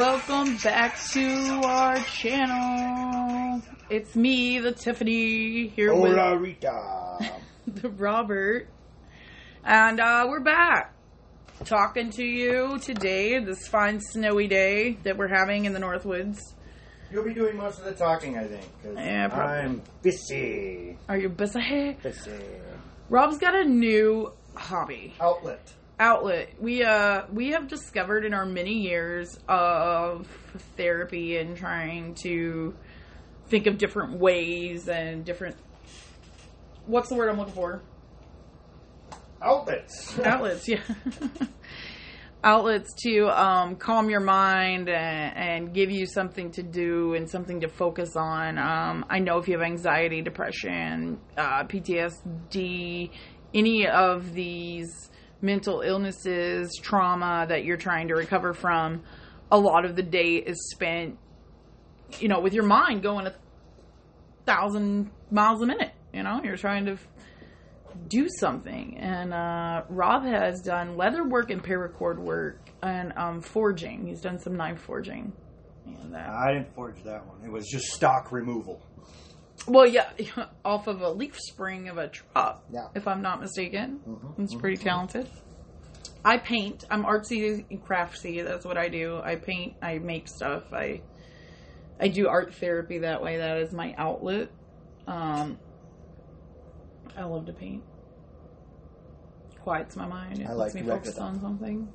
welcome back to our channel. It's me, the Tiffany, here Hola, with Rita. The Robert, and we're back talking to you today, this fine snowy day that we're having in the Northwoods. You'll be doing most of the talking, I think, because I'm busy. Are you busy? Busy. Rob's got a new hobby. Outlet. We have discovered in our many years of therapy and trying to think of different ways and different, what's the word I'm looking for? Outlets, yeah. Outlets to calm your mind and give you something to do and something to focus on. I know if you have anxiety, depression, PTSD, any of these mental illnesses, trauma that you're trying to recover from, a lot of the day is spent, you know, with your mind going 1,000 miles a minute. You know, you're trying to do something. And Rob has done leather work and paracord work and forging. He's done some knife forging. And I didn't forge that one. It was just stock removal. Well, yeah, off of a leaf spring of a truck, yeah, if I'm not mistaken. Mm-hmm. It's pretty talented. I paint. I'm artsy and craftsy. That's what I do. I paint. I make stuff. I do art therapy that way. That is my outlet. I love to paint. It quiets my mind. It makes me focus on something.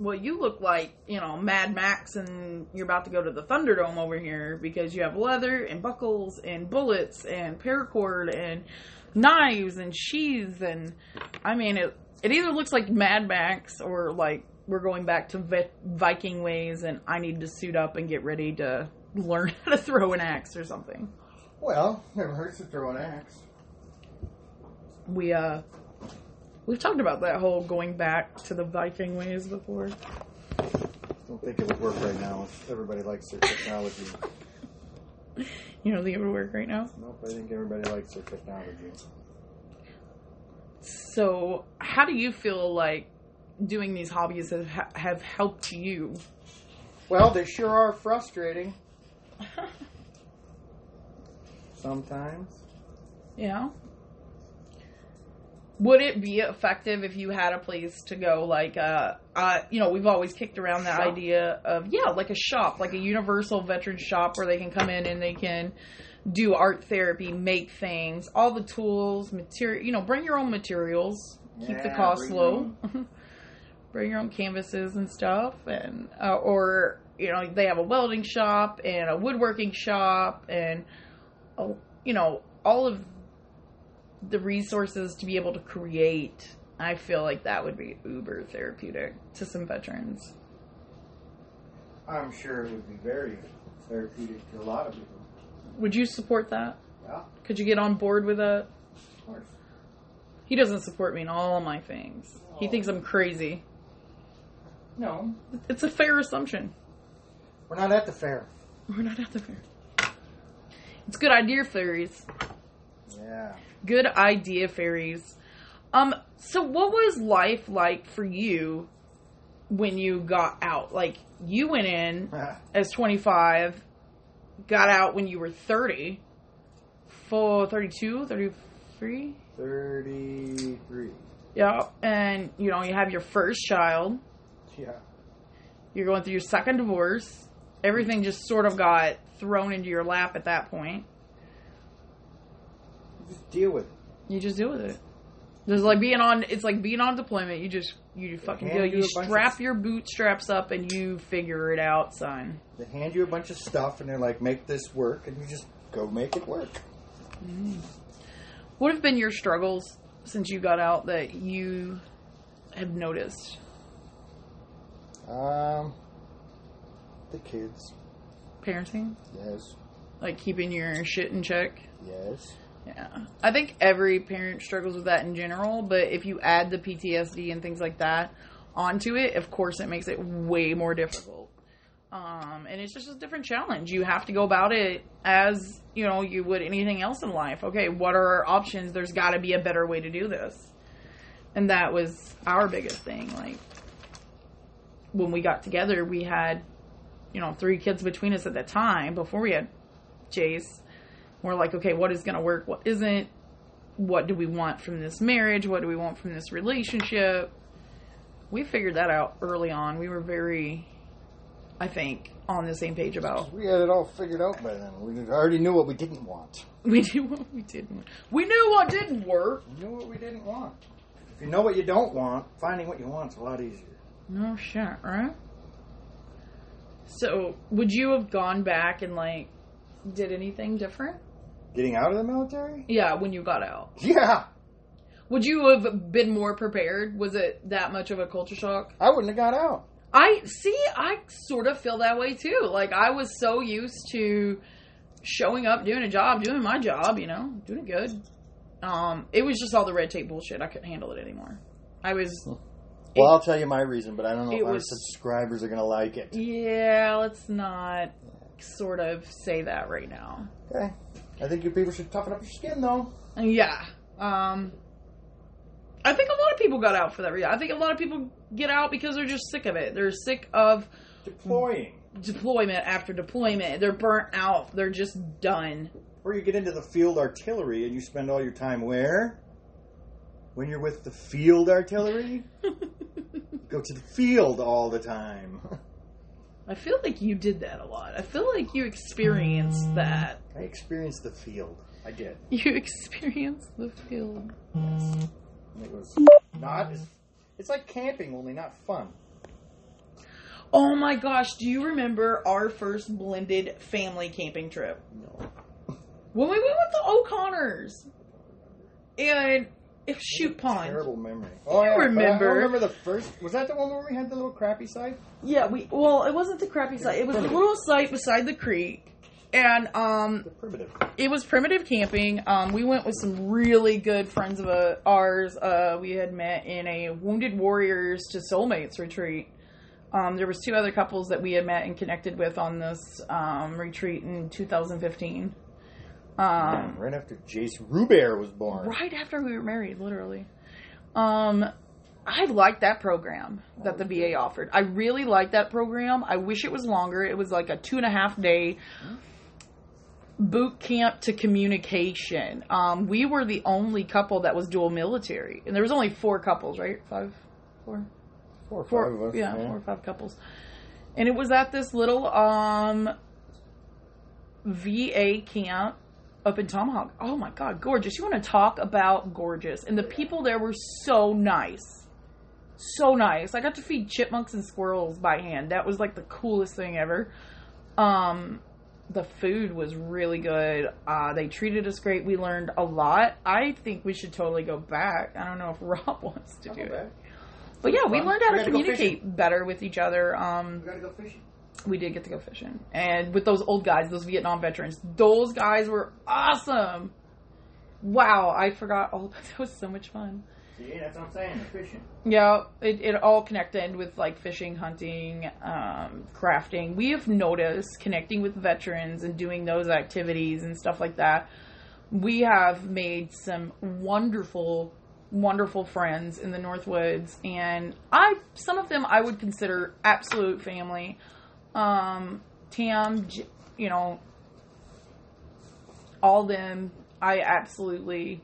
Well, you look like, you know, Mad Max, and you're about to go to the Thunderdome over here because you have leather and buckles and bullets and paracord and knives and sheaths, and I mean, it either looks like Mad Max or like we're going back to Viking ways and I need to suit up and get ready to learn how to throw an axe or something. Well, it never hurts to throw an axe. We've talked about that whole going back to the Viking ways before. I don't think it would work right now. Everybody likes their technology. You don't think it would work right now? Nope, I think everybody likes their technology. So, how do you feel like doing these hobbies have helped you? Well, they sure are frustrating. Sometimes. Yeah. Would it be effective if you had a place to go, like, you know, we've always kicked around that idea of, yeah, like a shop, like a universal veteran shop where they can come in and they can do art therapy, make things, all the tools, material, you know, bring your own materials, keep the cost low, bring your own canvases and stuff, and or, you know, they have a welding shop and a woodworking shop and, you know, all of the resources to be able to create. I feel like that would be uber therapeutic to some veterans. I'm sure it would be very therapeutic to a lot of people. Would you support that? Yeah. Could you get on board with that? Of course. He doesn't support me in all my things. Oh. He thinks I'm crazy. No. It's a fair assumption. We're not at the fair. It's good idea fairies. Yeah. Good idea, fairies. So what was life like for you when you got out? Like, you went in as 25, got out when you were 30, 32, 33? 33. Yeah, and, you know, you have your first child. Yeah. You're going through your second divorce. Everything just sort of got thrown into your lap at that point. Just deal with it. You just deal with it. There's like being on. It's like being on deployment. You fucking go. You strap your bootstraps up and you figure it out, son. They hand you a bunch of stuff and they're like, "Make this work," and you just go make it work. Mm. What have been your struggles since you got out that you have noticed? The kids. Parenting? Yes. Like keeping your shit in check? Yes. Yeah. I think every parent struggles with that in general, but if you add the PTSD and things like that onto it, of course it makes it way more difficult. And it's just a different challenge. You have to go about it as, you know, you would anything else in life. Okay, what are our options? There's got to be a better way to do this. And that was our biggest thing. Like, when we got together, we had, you know, 3 kids between us at that time before we had Jace. We're like, okay, what is going to work? What isn't? What do we want from this marriage? What do we want from this relationship? We figured that out early on. We were very, I think, on the same page about. We had it all figured out by then. We already knew what we didn't want. We knew what we didn't want. We knew what didn't work. We knew what we didn't want. If you know what you don't want, finding what you want is a lot easier. No shit, right? So, would you have gone back and, like, did anything different? Getting out of the military? Yeah, when you got out. Yeah. Would you have been more prepared? Was it that much of a culture shock? I wouldn't have got out. I sort of feel that way, too. Like, I was so used to showing up, doing a job, doing my job, you know, doing it good. It was just all the red tape bullshit. I couldn't handle it anymore. I was... Well, I'll tell you my reason, but I don't know if our subscribers are going to like it. Yeah, let's not sort of say that right now. Okay. I think you people should toughen up your skin, though. Yeah. I think a lot of people got out for that reason. I think a lot of people get out because they're just sick of it. They're sick of... Deployment after deployment. They're burnt out. They're just done. Or you get into the field artillery and you spend all your time where? When you're with the field artillery? Go to the field all the time. I feel like you did that a lot. I feel like you experienced that. I experienced the field. I did. You experienced the field. Yes. And it was not... It's like camping, only not fun. Oh my gosh, do you remember our first blended family camping trip? No. When we went with the O'Connors. And... It's Chute Pond. Terrible memory. Oh, you remember? I remember the first. Was that the one where we had the little crappy site? Yeah, well, it wasn't the crappy site. It was the little site beside the creek, and primitive. It was primitive camping. We went with some really good friends of ours. We had met in a Wounded Warriors to Soulmates retreat. There was 2 other couples that we had met and connected with on this retreat in 2015. Right after Jace Ruber was born. Right after we were married, literally. I liked that program that the VA offered. I really liked that program. I wish it was longer. It was like a 2.5-day boot camp to communication. We were the only couple that was dual military. And there was only 4 couples, right? 5, 4? 4 or 5 of us. Yeah, man. 4 or 5 couples. And it was at this little VA camp up in Tomahawk. Oh my God, gorgeous. You want to talk about gorgeous. And the people there were so nice. So nice. I got to feed chipmunks and squirrels by hand. That was like the coolest thing ever. The food was really good. They treated us great. We learned a lot. I think we should totally go back. I don't know if Rob wants to do it. But yeah, we learned how to communicate better with each other. We gotta go fishing. We did get to go fishing. And with those old guys, those Vietnam veterans, those guys were awesome. Wow, I forgot all about that. Was so much fun. See, that's what I'm saying, fishing. Yeah, it all connected with, like, fishing, hunting, crafting. We have noticed connecting with veterans and doing those activities and stuff like that. We have made some wonderful, wonderful friends in the Northwoods. And some of them I would consider absolute family. Tam, you know, all them, I absolutely...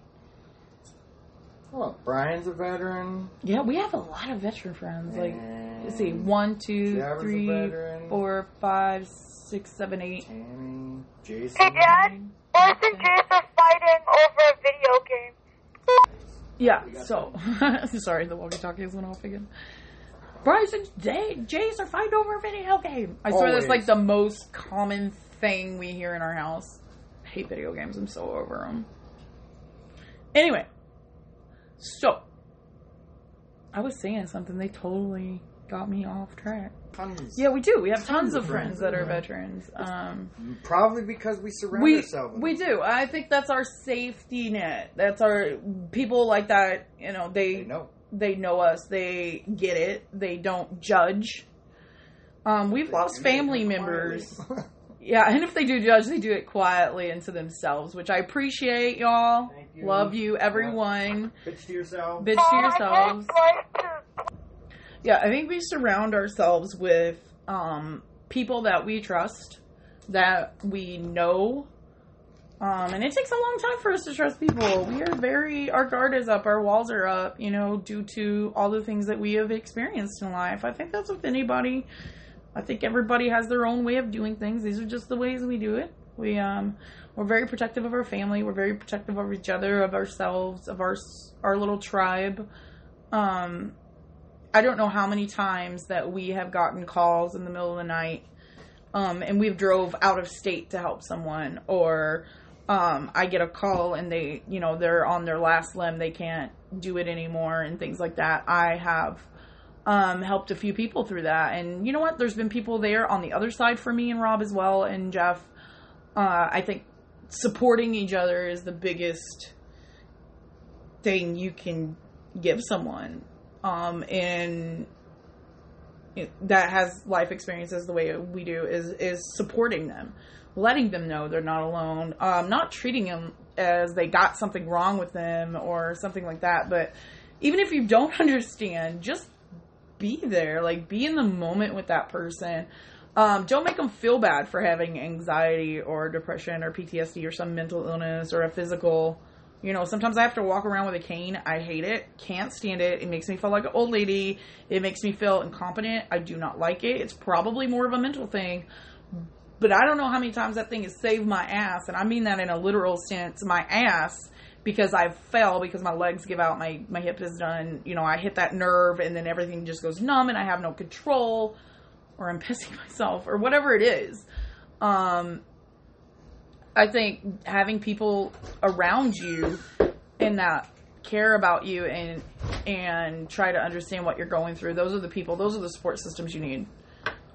Well, Brian's a veteran. Yeah, we have a lot of veteran friends. Like, let's see, 1, 2, 3, 4, 5, 6, 7, 8. Tammy, Jason. Hey, Dad, Boris and Jace are fighting over a video game. Yeah, so... Sorry, the walkie-talkie went off again. Bryce and Jace are fighting over a video game. I swear that's like the most common thing we hear in our house. I hate video games. I'm so over them. Anyway. So. I was saying something. They totally got me off track. Tons. Yeah, we do. We have tons of friends that are veterans. Probably because we surround ourselves. We do. I think that's our safety net. That's our... People like that, you know, they know. They know us. They get it. They don't judge. We've lost family members. Yeah, and if they do judge, they do it quietly and to themselves, which I appreciate, y'all. Thank you. Love you, everyone. Yeah. Bitch to yourselves. Yeah, I think we surround ourselves with people that we trust, that we know. And it takes a long time for us to trust people. We are very, our guard is up, our walls are up, you know, due to all the things that we have experienced in life. I think that's with anybody. I think everybody has their own way of doing things. These are just the ways we do it. We're very protective of our family. We're very protective of each other, of ourselves, of our little tribe. I don't know how many times that we have gotten calls in the middle of the night, and we've drove out of state to help someone, or I get a call and they, you know, they're on their last limb, they can't do it anymore, and things like that. I have helped a few people through that, and you know what? There's been people there on the other side for me and Rob as well, and Jeff. I think supporting each other is the biggest thing you can give someone. And that has life experiences the way we do is supporting them, letting them know they're not alone, not treating them as they got something wrong with them or something like that. But even if you don't understand, just be there, like be in the moment with that person. Don't make them feel bad for having anxiety or depression or PTSD or some mental illness or a physical, you know, sometimes I have to walk around with a cane. I hate it. Can't stand it. It makes me feel like an old lady. It makes me feel incompetent. I do not like it. It's probably more of a mental thing, but I don't know how many times that thing has saved my ass. And I mean that in a literal sense, my ass, because I fell, because my legs give out, my hip is done. You know, I hit that nerve and then everything just goes numb and I have no control. Or I'm pissing myself, or whatever it is. I think having people around you and that care about you and try to understand what you're going through, those are the people, those are the support systems you need.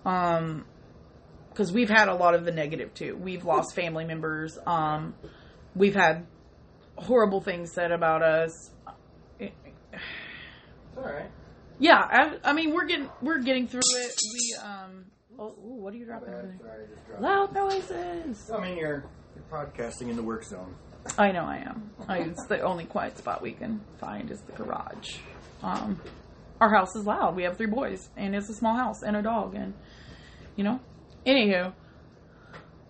Because we've had a lot of the negative, too. We've lost family members. We've had horrible things said about us. It's all right. Yeah, I mean, we're getting through it. We, what are you dropping over there? Loud noises! I mean, you're podcasting in the work zone. I know I am. It's the only quiet spot we can find is the garage. Our house is loud. We have 3 boys, and it's a small house, and a dog, and, you know. Anywho,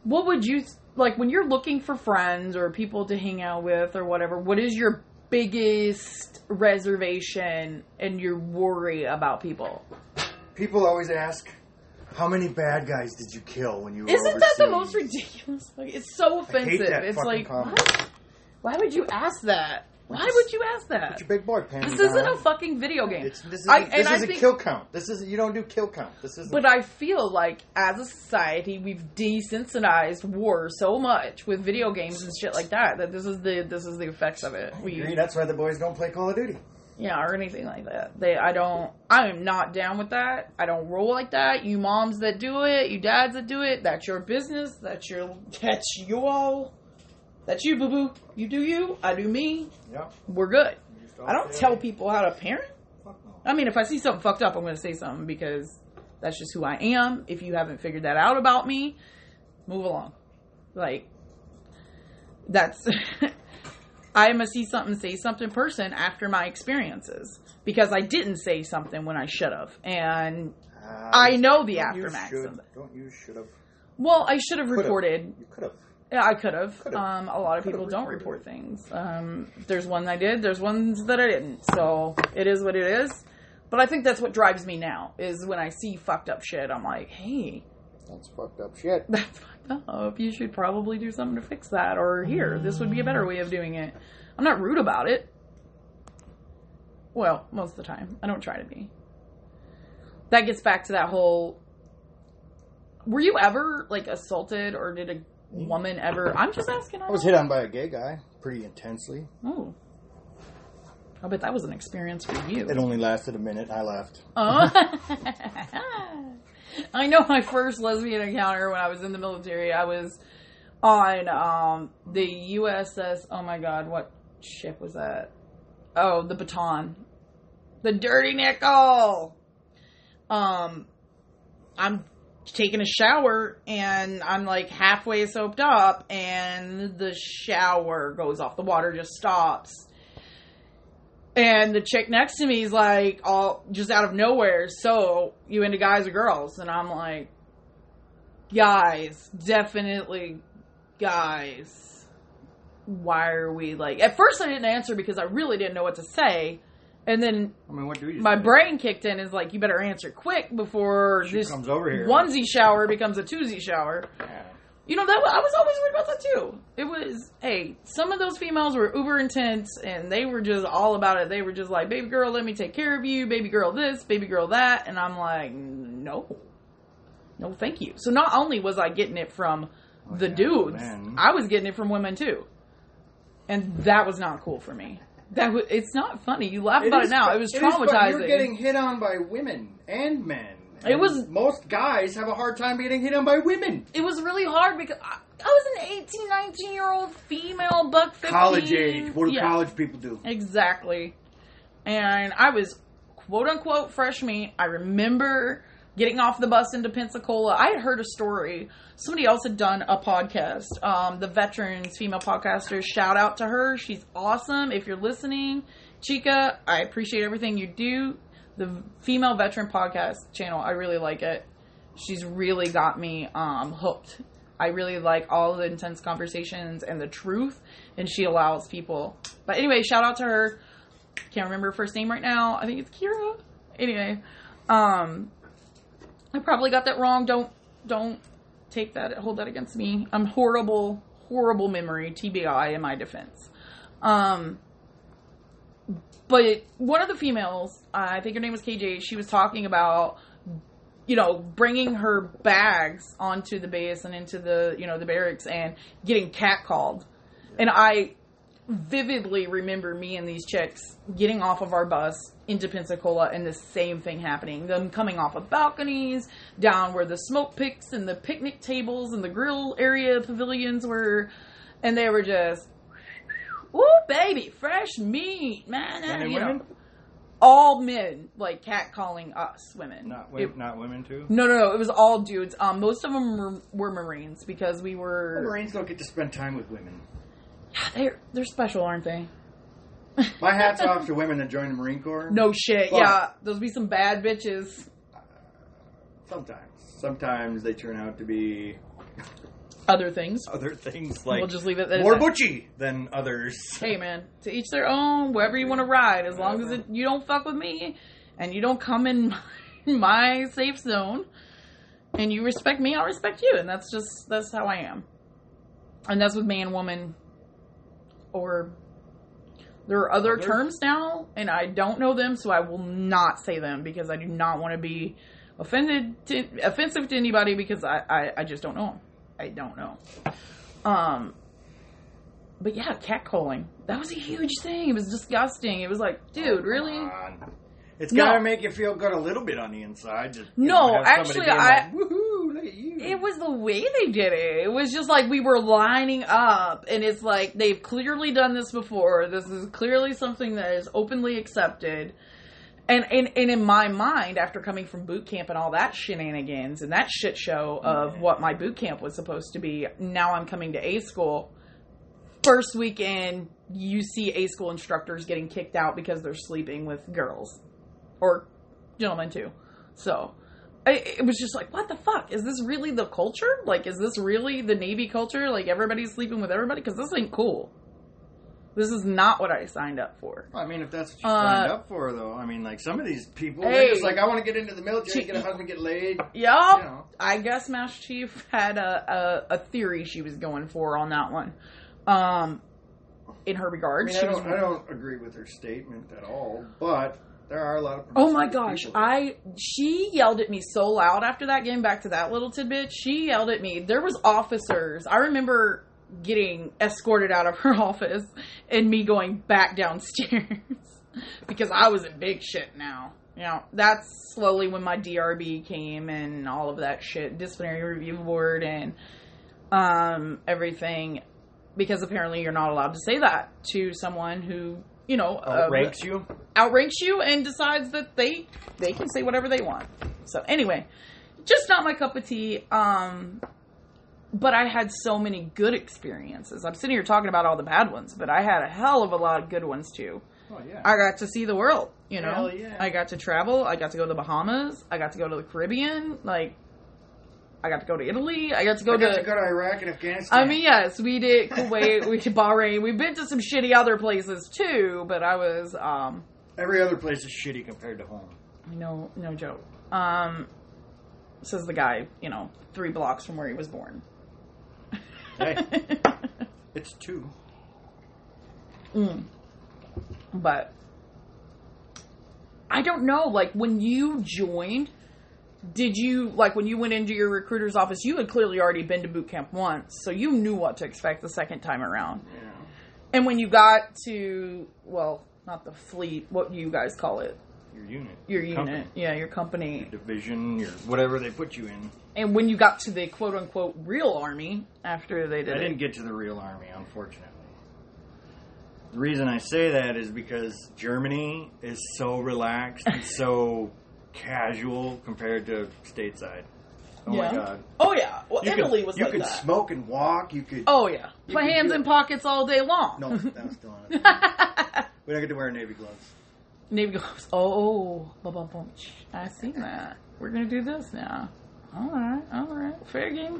what would you, like, when you're looking for friends or people to hang out with or whatever, what is your biggest reservation and your worry about people? People always ask, how many bad guys did you kill when you were overseas? Isn't that the most ridiculous? Like, it's so offensive. I hate that. It's fucking like, what? Why would you ask that? Why would you ask that? Put your big boy pants on. This isn't a fucking video game. This is a kill count. This is, you don't do kill count. But I feel like as a society we've desensitized war so much with video games and shit like that this is the effects of it. That's why the boys don't play Call of Duty. Yeah, or anything like that. I am not down with that. I don't roll like that. You moms that do it, you dads that do it, that's your business. That's you all. That's you, boo-boo. You do you. I do me. Yep. We're good. I don't tell people how to parent. Fuck no. I mean, if I see something fucked up, I'm going to say something because that's just who I am. If you haven't figured that out about me, move along. Like, that's... I'm a see something, say something person after my experiences because I didn't say something when I should have. And I know the aftermath. Don't you should have? Well, I should have reported. You could have. Yeah, I could have. A lot of people don't report things. There's one I did. There's ones that I didn't. So it is what it is. But I think that's what drives me now is when I see fucked up shit, I'm like, hey. That's fucked up shit. That's fucked up. You should probably do something to fix that. Or here, this would be a better way of doing it. I'm not rude about it. Well, most of the time. I don't try to be. That gets back to that whole... Were you ever, like, assaulted or did a... woman ever? I'm just asking. I was hit on by a gay guy pretty intensely. Oh, I bet that was an experience for you. It only lasted a minute. I left. Oh, I know my first lesbian encounter when I was in the military. I was on the USS. Oh my god, what ship was that? Oh, the Baton, the Dirty Nickel. I'm taking a shower and I'm like halfway soaped up and the shower goes off. The water just stops. And the chick next to me is like, all just out of nowhere, so you into guys or girls? And I'm like, guys, definitely guys. Why are we like, at first I didn't answer because I really didn't know what to say. And then what do you my say? Brain kicked in, is like, you better answer quick before she this comes over here. Onesie shower becomes a twosie shower. Yeah. You know, that I was always worried about that, too. It was, hey, some of those females were uber intense, and they were just all about it. They were just like, baby girl, let me take care of you. Baby girl this, baby girl that. And I'm like, no. No, thank you. So not only was I getting it from dudes, man. I was getting it from women, too. And that was not cool for me. It's not funny. You laugh about it now. It was traumatizing. You were getting hit on by women and men. And it was, most guys have a hard time getting hit on by women. It was really hard because I was an 18, 19-year-old female, buck 15. College age. What do college people do? Exactly. And I was, quote-unquote, fresh meat. I remember getting off the bus into Pensacola. I had heard a story. Somebody else had done a podcast, the Veterans Female Podcaster. Shout out to her. She's awesome. If you're listening, Chica, I appreciate everything you do. The Female Veteran Podcast channel, I really like it. She's really got me hooked. I really like all the intense conversations and the truth, and she allows people. But anyway, shout out to her. Can't remember her first name right now. I think it's Kira. Anyway, I probably got that wrong. Don't take that, hold that against me. I'm horrible memory, TBI in my defense. But one of the females, I think her name was KJ, she was talking about, you know, bringing her bags onto the base and into the, you know, the barracks and getting catcalled. Yeah. And I vividly remember me and these chicks getting off of our bus into Pensacola and the same thing happening. Them coming off of balconies, down where the smoke pits and the picnic tables and the grill area pavilions were, and they were just... Ooh, baby, fresh meat, man. You know, all men, like, catcalling us women. Not women, too? No. It was all dudes. Most of them were Marines because we were... Well, Marines don't get to spend time with women. Yeah, they're special, aren't they? My hat's off to women that join the Marine Corps. No shit, well, yeah. Those be some bad bitches. Sometimes they turn out to be... Other things, like, we'll just leave it more butchy than others. Hey, man, to each their own, wherever you want to ride, as long as you don't fuck with me, and you don't come in my safe zone, and you respect me, I'll respect you, and that's how I am. And that's with man, woman, or, there are other terms now, and I don't know them, so I will not say them, because I do not want to be offensive to anybody, because I just don't know them. I don't know. But yeah, catcalling. That was a huge thing. It was disgusting. It was like, dude, really? On. It's got to make you feel good a little bit on the inside. Just, actually, like, woohoo, look at you. It was the way they did it. It was just like we were lining up, and it's like they've clearly done this before. This is clearly something that is openly accepted. And in my mind, after coming from boot camp and all that shenanigans and that shit show of what my boot camp was supposed to be, now I'm coming to A school. First weekend, you see A school instructors getting kicked out because they're sleeping with girls. Or gentlemen, too. So, it was just like, what the fuck? Is this really the culture? Like, is this really the Navy culture? Like, everybody's sleeping with everybody? Because this ain't cool. This is not what I signed up for. Well, I mean, if that's what you signed up for, though. I mean, like, some of these people, they're just like, I want to get into the military, get a husband, get laid. Yep. You know. I guess Master Chief had a theory she was going for on that one. In her regards. I mean, I don't agree with her statement at all, but there are a lot of... Oh, my gosh. She yelled at me so loud after that, getting back to that little tidbit. She yelled at me. There was officers. I remember... getting escorted out of her office and me going back downstairs because I was in big shit now. You know, that's slowly when my DRB came and all of that shit, disciplinary review board and everything, because apparently you're not allowed to say that to someone who, you know, outranks you and decides that they can say whatever they want. So anyway, just not my cup of tea. But I had so many good experiences. I'm sitting here talking about all the bad ones, but I had a hell of a lot of good ones, too. Oh, yeah. I got to see the world, you know? Hell yeah. I got to travel. I got to go to the Bahamas. I got to go to the Caribbean. Like, I got to go to Italy. I got to go to Iraq and Afghanistan. I mean, yes, we did Kuwait, we did Bahrain. We've been to some shitty other places, too, but I was... Every other place is shitty compared to home. No joke. Says the guy, 3 blocks from where he was born. Hey. It's 2. But I don't know, when you joined, did you, when you went into your recruiter's office, you had clearly already been to boot camp once, so you knew what to expect the second time around. Yeah. And when you got to, well, not the fleet, what do you guys call it? Your unit. Your company. Your division, your whatever they put you in. And when you got to the quote-unquote real army, after they did it. I didn't get to the real army, unfortunately. The reason I say that is because Germany is so relaxed and so casual compared to stateside. Oh, yeah. My God. Oh, yeah. Well, Italy was like that. You could smoke and walk. You could... Oh, yeah. My hands in pockets all day long. No, that was still on it. But I get to wear navy gloves. Navy gloves. Oh, I seen that. We're going to do this now. All right. Fair game.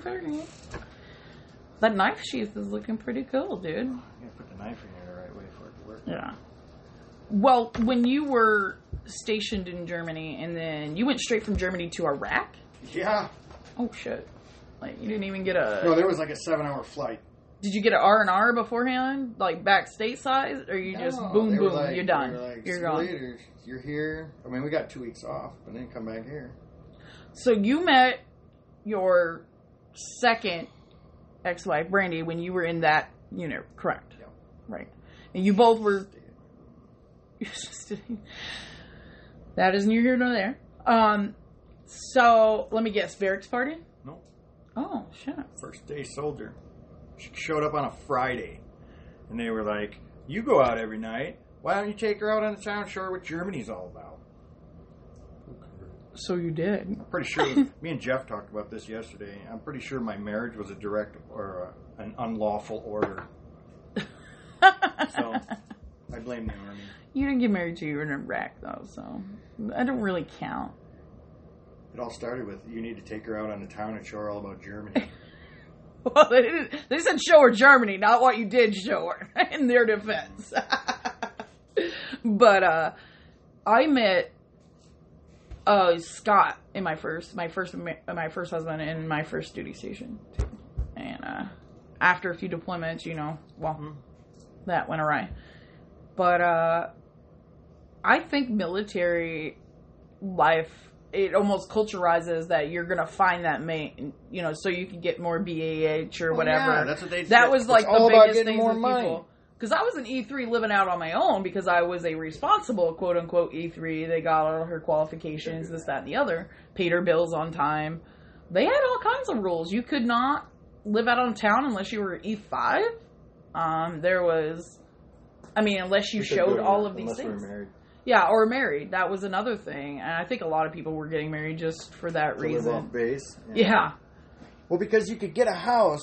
That knife sheath is looking pretty cool, dude. You gotta put the knife in there the right way for it to work. Yeah. Well, when you were stationed in Germany, and then you went straight from Germany to Iraq? Yeah. Oh, shit. You didn't even get a... No, there was a 7-hour flight. Did you get an R&R beforehand? Back stateside? Or just boom, you're done? You're gone. Later. You're here. I mean, we got 2 weeks off, but then come back here. So you met your second ex-wife, Brandy, when you were in that unit, correct? Yeah. Right. And you both were... You're just kidding. That is neither here nor there. So, let me guess, barracks party? No. Oh, shit. First day soldier. She showed up on a Friday. And they were like, you go out every night. Why don't you take her out on the town and show her what Germany's all about? So you did. I'm pretty sure, me and Jeff talked about this yesterday. I'm pretty sure my marriage was a direct or an unlawful order. So, I blame the army. You didn't get married till you were in Iraq, though, so I don't really count. It all started with, you need to take her out on the town and show her all about Germany. Well, they said show her Germany, not what you did show her, in their defense. But, I met... Scott in my first husband in my first duty station, too. And after a few deployments, that went awry. But I think military life, it almost culturizes that you're gonna find that mate, so you can get more BAH or whatever. Yeah, that's what they. That was the biggest thing with people. Because I was an E3 living out on my own because I was a responsible, quote-unquote, E3. They got all her qualifications, this, that, and the other. Paid her bills on time. They had all kinds of rules. You could not live out on town unless you were E5. Unless you showed all of these things. Unless you were married. Yeah, or married. That was another thing. And I think a lot of people were getting married just for that reason. Live off base. Yeah. Well, because you could get a house...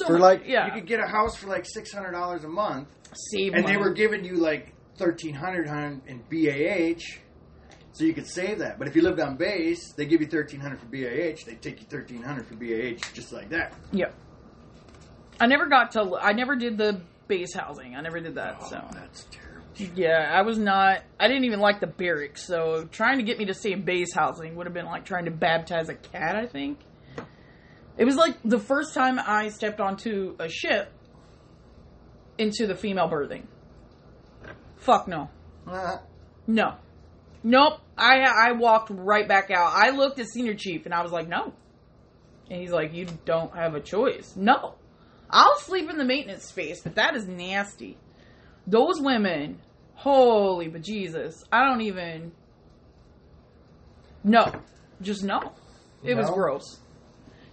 you could get a house for $600 a month. Save money. And they were giving you $1,300 in BAH, so you could save that. But if you lived on base, they give you $1,300 for BAH. They take you $1,300 for BAH, just like that. Yep. I never did the base housing. I never did that. Oh, so that's terrible. Yeah, I didn't even like the barracks. So trying to get me to save base housing would have been like trying to baptize a cat, I think. It was the first time I stepped onto a ship into the female birthing. Fuck no. No. Nope. I walked right back out. I looked at Senior Chief and I was like, no. And he's like, you don't have a choice. No. I'll sleep in the maintenance space, but that is nasty. Those women, holy bejesus. I don't even... No. Just no. It was gross.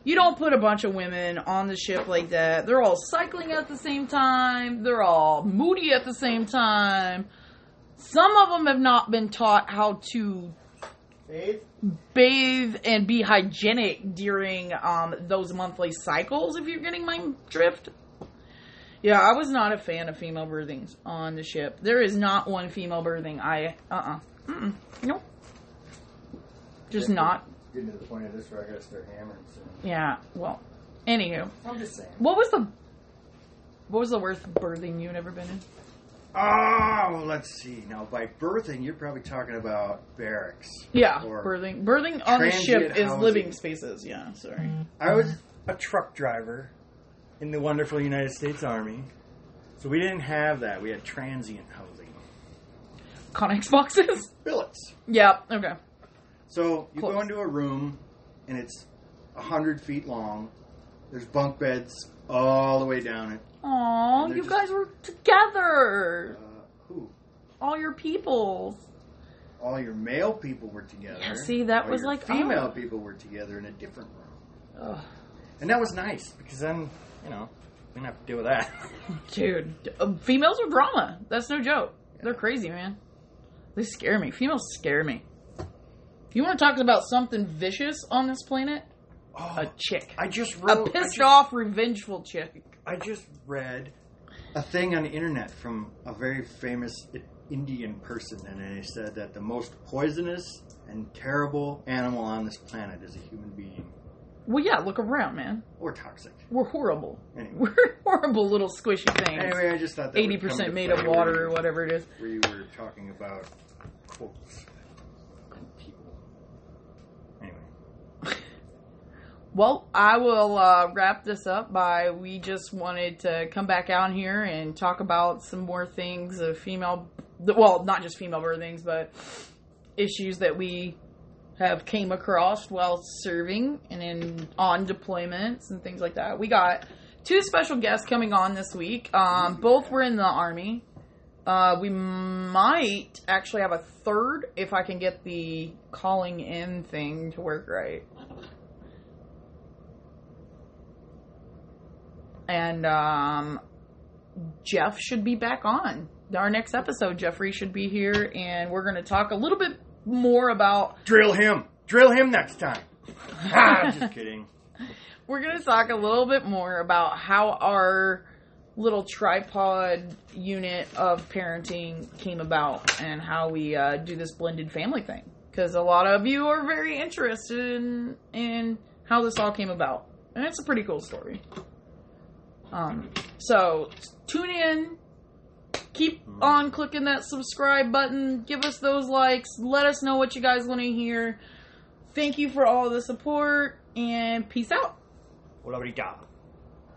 You don't put a bunch of women on the ship like that. They're all cycling at the same time. They're all moody at the same time. Some of them have not been taught how to bathe and be hygienic during those monthly cycles, if you're getting my drift. Yeah, I was not a fan of female birthings on the ship. There is not one female birthing. Nope. Just not. Getting to the point of this where I gotta start hammering soon. Yeah, well, anywho. I'm just saying. What was the worst birthing you'd ever been in? Oh, let's see. Now, by birthing, you're probably talking about barracks. Yeah, birthing. Birthing on the ship housing. Is living spaces. Yeah, sorry. I was a truck driver in the wonderful United States Army. So we didn't have that. We had transient housing. Connex boxes? Billets. Yeah, okay. So you go into a room, and it's 100 feet long. There's bunk beds all the way down it. Aw, you guys were together. Who? All your people. All your male people were together. Yeah, see, that all was like... female people were together in a different room. Ugh. And that was nice, because then, you know, we didn't have to deal with that. Dude, females are drama. That's no joke. Yeah. They're crazy, man. They scare me. Females scare me. You want to talk about something vicious on this planet? Oh, a chick. A pissed off, revengeful chick. I just read a thing on the internet from a very famous Indian person, and they said that the most poisonous and terrible animal on this planet is a human being. Well, yeah, look around, man. We're toxic. We're horrible. Anyway. We're horrible little squishy things. Anyway, I just thought that 80% made of water or whatever it is. We were talking about quotes and people. Anyway. Well, I will wrap this up by we just wanted to come back out here and talk about some more things of female, well, not just female birthings, but issues that we have came across while serving and on deployments and things like that. We got two special guests coming on this week. Both were in the Army. We might actually have a third if I can get the calling in thing to work right. And Jeff should be back on. Our next episode, Jeffrey should be here, and we're going to talk a little bit more about... Drill him next time. I'm just kidding. We're going to talk a little bit more about how our little tripod unit of parenting came about and how we do this blended family thing. Because a lot of you are very interested in how this all came about. And it's a pretty cool story. So, tune in. Keep on clicking that subscribe button. Give us those likes. Let us know what you guys want to hear. Thank you for all the support, and peace out. Obrigado.